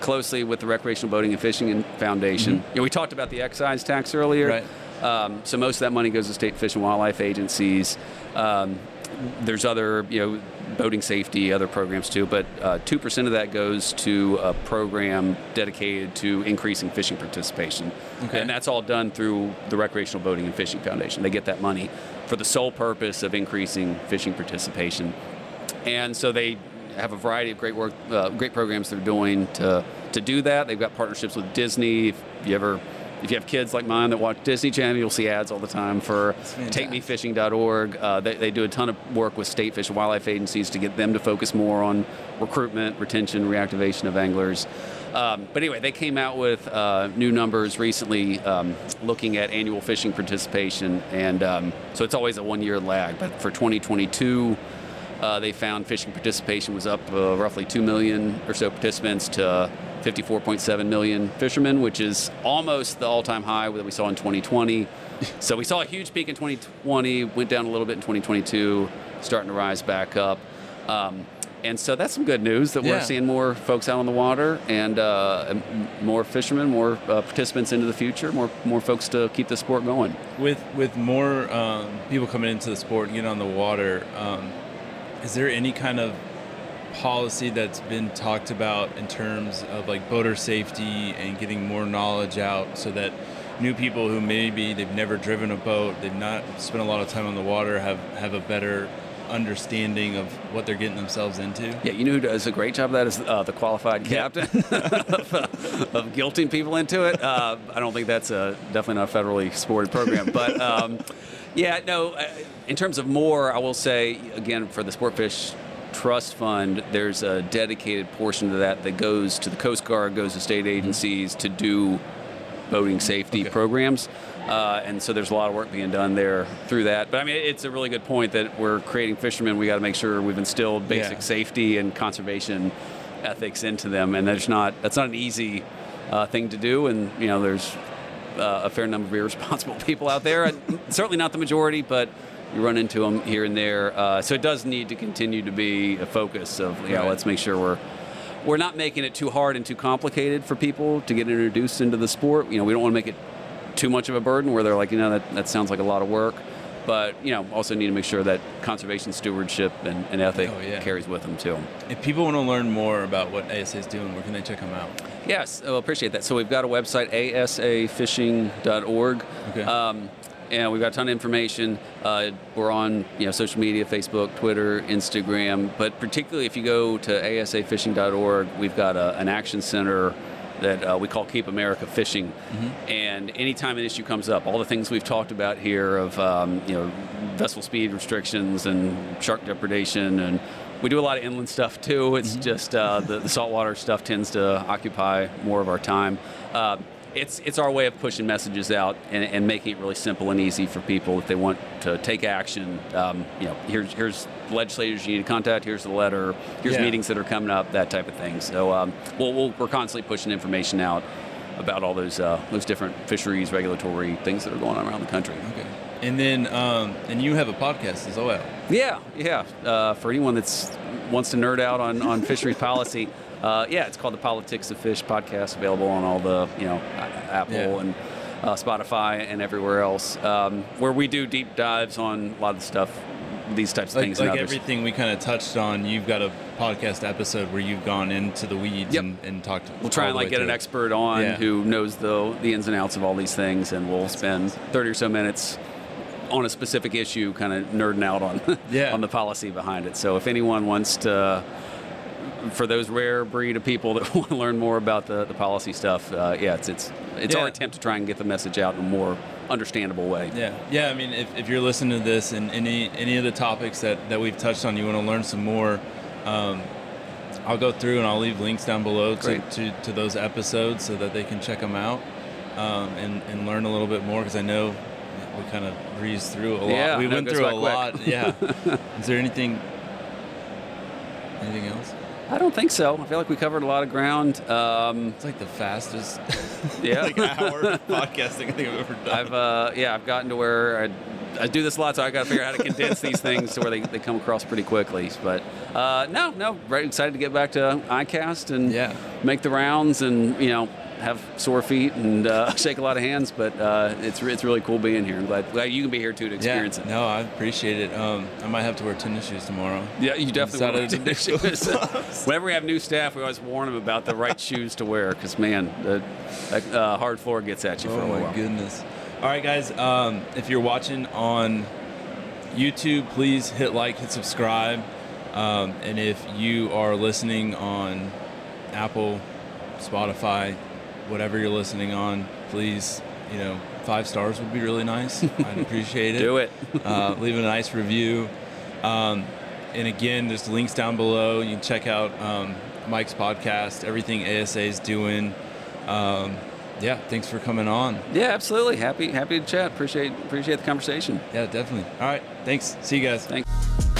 closely with the Recreational Boating and Fishing Foundation. Mm-hmm. You know, we talked about the excise tax earlier. Right. Um, so most of that money goes to state fish and wildlife agencies. Um, there's other, you know, boating safety, other programs too, but uh, two percent of that goes to a program dedicated to increasing fishing participation. Okay. And that's all done through the Recreational Boating and Fishing Foundation. They get that money for the sole purpose of increasing fishing participation. And so they have a variety of great work, uh, great programs they're doing to to do that. They've got partnerships with Disney. If you ever, if you have kids like mine that watch Disney Channel, you'll see ads all the time for take me fishing dot org. Uh, they, they do a ton of work with state fish and wildlife agencies to get them to focus more on recruitment, retention, reactivation of anglers. Um, but anyway, they came out with uh, new numbers recently um, looking at annual fishing participation. And um, so it's always a one-year lag. But for twenty twenty-two, uh, they found fishing participation was up uh, roughly two million or so participants to fifty-four point seven million fishermen, which is almost the all-time high that we saw in twenty twenty. So we saw a huge peak in twenty twenty, went down a little bit in twenty twenty-two, starting to rise back up. Um, And so that's some good news that we're yeah. seeing more folks out on the water and uh, more fishermen, more uh, participants into the future, more more folks to keep the sport going. With with more um, people coming into the sport and getting on the water, um, is there any kind of policy that's been talked about in terms of like boater safety and getting more knowledge out so that new people who maybe they've never driven a boat, they've not spent a lot of time on the water, have, have a better understanding of what they're getting themselves into? Yeah, you know who does a great job of that is uh, the qualified captain of, uh, of guilting people into it. Uh, I don't think that's a, definitely not a federally supported program. But um, yeah, no, in terms of more, I will say, again, for the Sport Fish Trust Fund, there's a dedicated portion of that that goes to the Coast Guard, goes to state agencies mm-hmm. to do boating safety okay. programs. Uh, and so there's a lot of work being done there through that. But I mean, it's a really good point that we're creating fishermen. We got to make sure we've instilled basic yeah. safety and conservation ethics into them. And that's not that's not an easy uh, thing to do. And, you know, there's uh, a fair number of irresponsible people out there. Certainly not the majority, but you run into them here and there. Uh, so it does need to continue to be a focus of, you know, right. let's make sure we're we're not making it too hard and too complicated for people to get introduced into the sport. You know, we don't want to make it too much of a burden where they're like, you know, that, that sounds like a lot of work. But, you know, also need to make sure that conservation stewardship and, and ethic oh, yeah. carries with them, too. If people want to learn more about what A S A is doing, where can they check them out? Yes, I well, appreciate that. So we've got a website, a s a fishing dot org. Okay. Um, and we've got a ton of information. Uh, we're on, you know, social media, Facebook, Twitter, Instagram. But particularly if you go to a s a fishing dot org, we've got a, an action center that uh, we call Keep America Fishing. Mm-hmm. And anytime an issue comes up, all the things we've talked about here of, um, you know, vessel speed restrictions and shark depredation, and we do a lot of inland stuff too. It's mm-hmm. just uh, the, the saltwater stuff tends to occupy more of our time. Uh, it's it's our way of pushing messages out and, and making it really simple and easy for people if they want to take action. Um, you know, here's, here's legislators you need to contact, here's the letter, here's yeah. meetings that are coming up, that type of thing. So um, we'll, we'll, we're constantly pushing information out about all those uh, those different fisheries regulatory things that are going on around the country. Okay. And then, um, and you have a podcast as well. Yeah, yeah. Uh, for anyone that wants to nerd out on, on fisheries policy, Uh, yeah, it's called the Politics of Fish podcast, available on all the, you know, Apple yeah. and uh, Spotify and everywhere else, um, where we do deep dives on a lot of the stuff, these types of like, things. Like and everything we kind of touched on, you've got a podcast episode where you've gone into the weeds yep. and, and talked. We'll try and like get an it. expert on yeah. who knows the the ins and outs of all these things, and we'll That's spend awesome. thirty or so minutes on a specific issue, kind of nerding out on yeah. on the policy behind it. So if anyone wants to. For those rare breed of people that want to learn more about the, the policy stuff, uh, yeah, it's it's it's yeah. our attempt to try and get the message out in a more understandable way. Yeah, yeah. I mean, if, if you're listening to this and any any of the topics that, that we've touched on, you want to learn some more, um, I'll go through and I'll leave links down below to, to, to those episodes so that they can check them out um, and and learn a little bit more, because I know we kind of breezed through a lot. Yeah, we went through a lot. Yeah. Is there anything anything else? I don't think so. I feel like we covered a lot of ground. Um, it's like the fastest yeah. like hour of podcasting I think I've ever done. I've, uh, yeah, I've gotten to where I, I do this a lot, so I've got to figure out how to condense these things to where they, they come across pretty quickly. But uh, no, no, very excited to get back to I cast and yeah. make the rounds and, you know, have sore feet and uh, shake a lot of hands. But uh, it's it's really cool being here. I'm glad, glad you can be here, too, to experience yeah. it. No, I appreciate it. Um, I might have to wear tennis shoes tomorrow. Yeah, you definitely will wear tennis shoes. Whenever we have new staff, we always warn them about the right shoes to wear because, man, the uh, hard floor gets at you oh for a while. Oh, my goodness. All right, guys, um, if you're watching on YouTube, please hit like, hit subscribe. Um, and if you are listening on Apple Spotify, whatever you're listening on, please, you know, five stars would be really nice. I'd appreciate it. Do it. uh, leave a nice review. Um, and again, there's links down below. You can check out um, Mike's podcast, everything A S A is doing. Um, yeah, thanks for coming on. Yeah, absolutely. Happy happy to chat. Appreciate appreciate the conversation. Yeah, definitely. All right, thanks. See you guys. Thanks.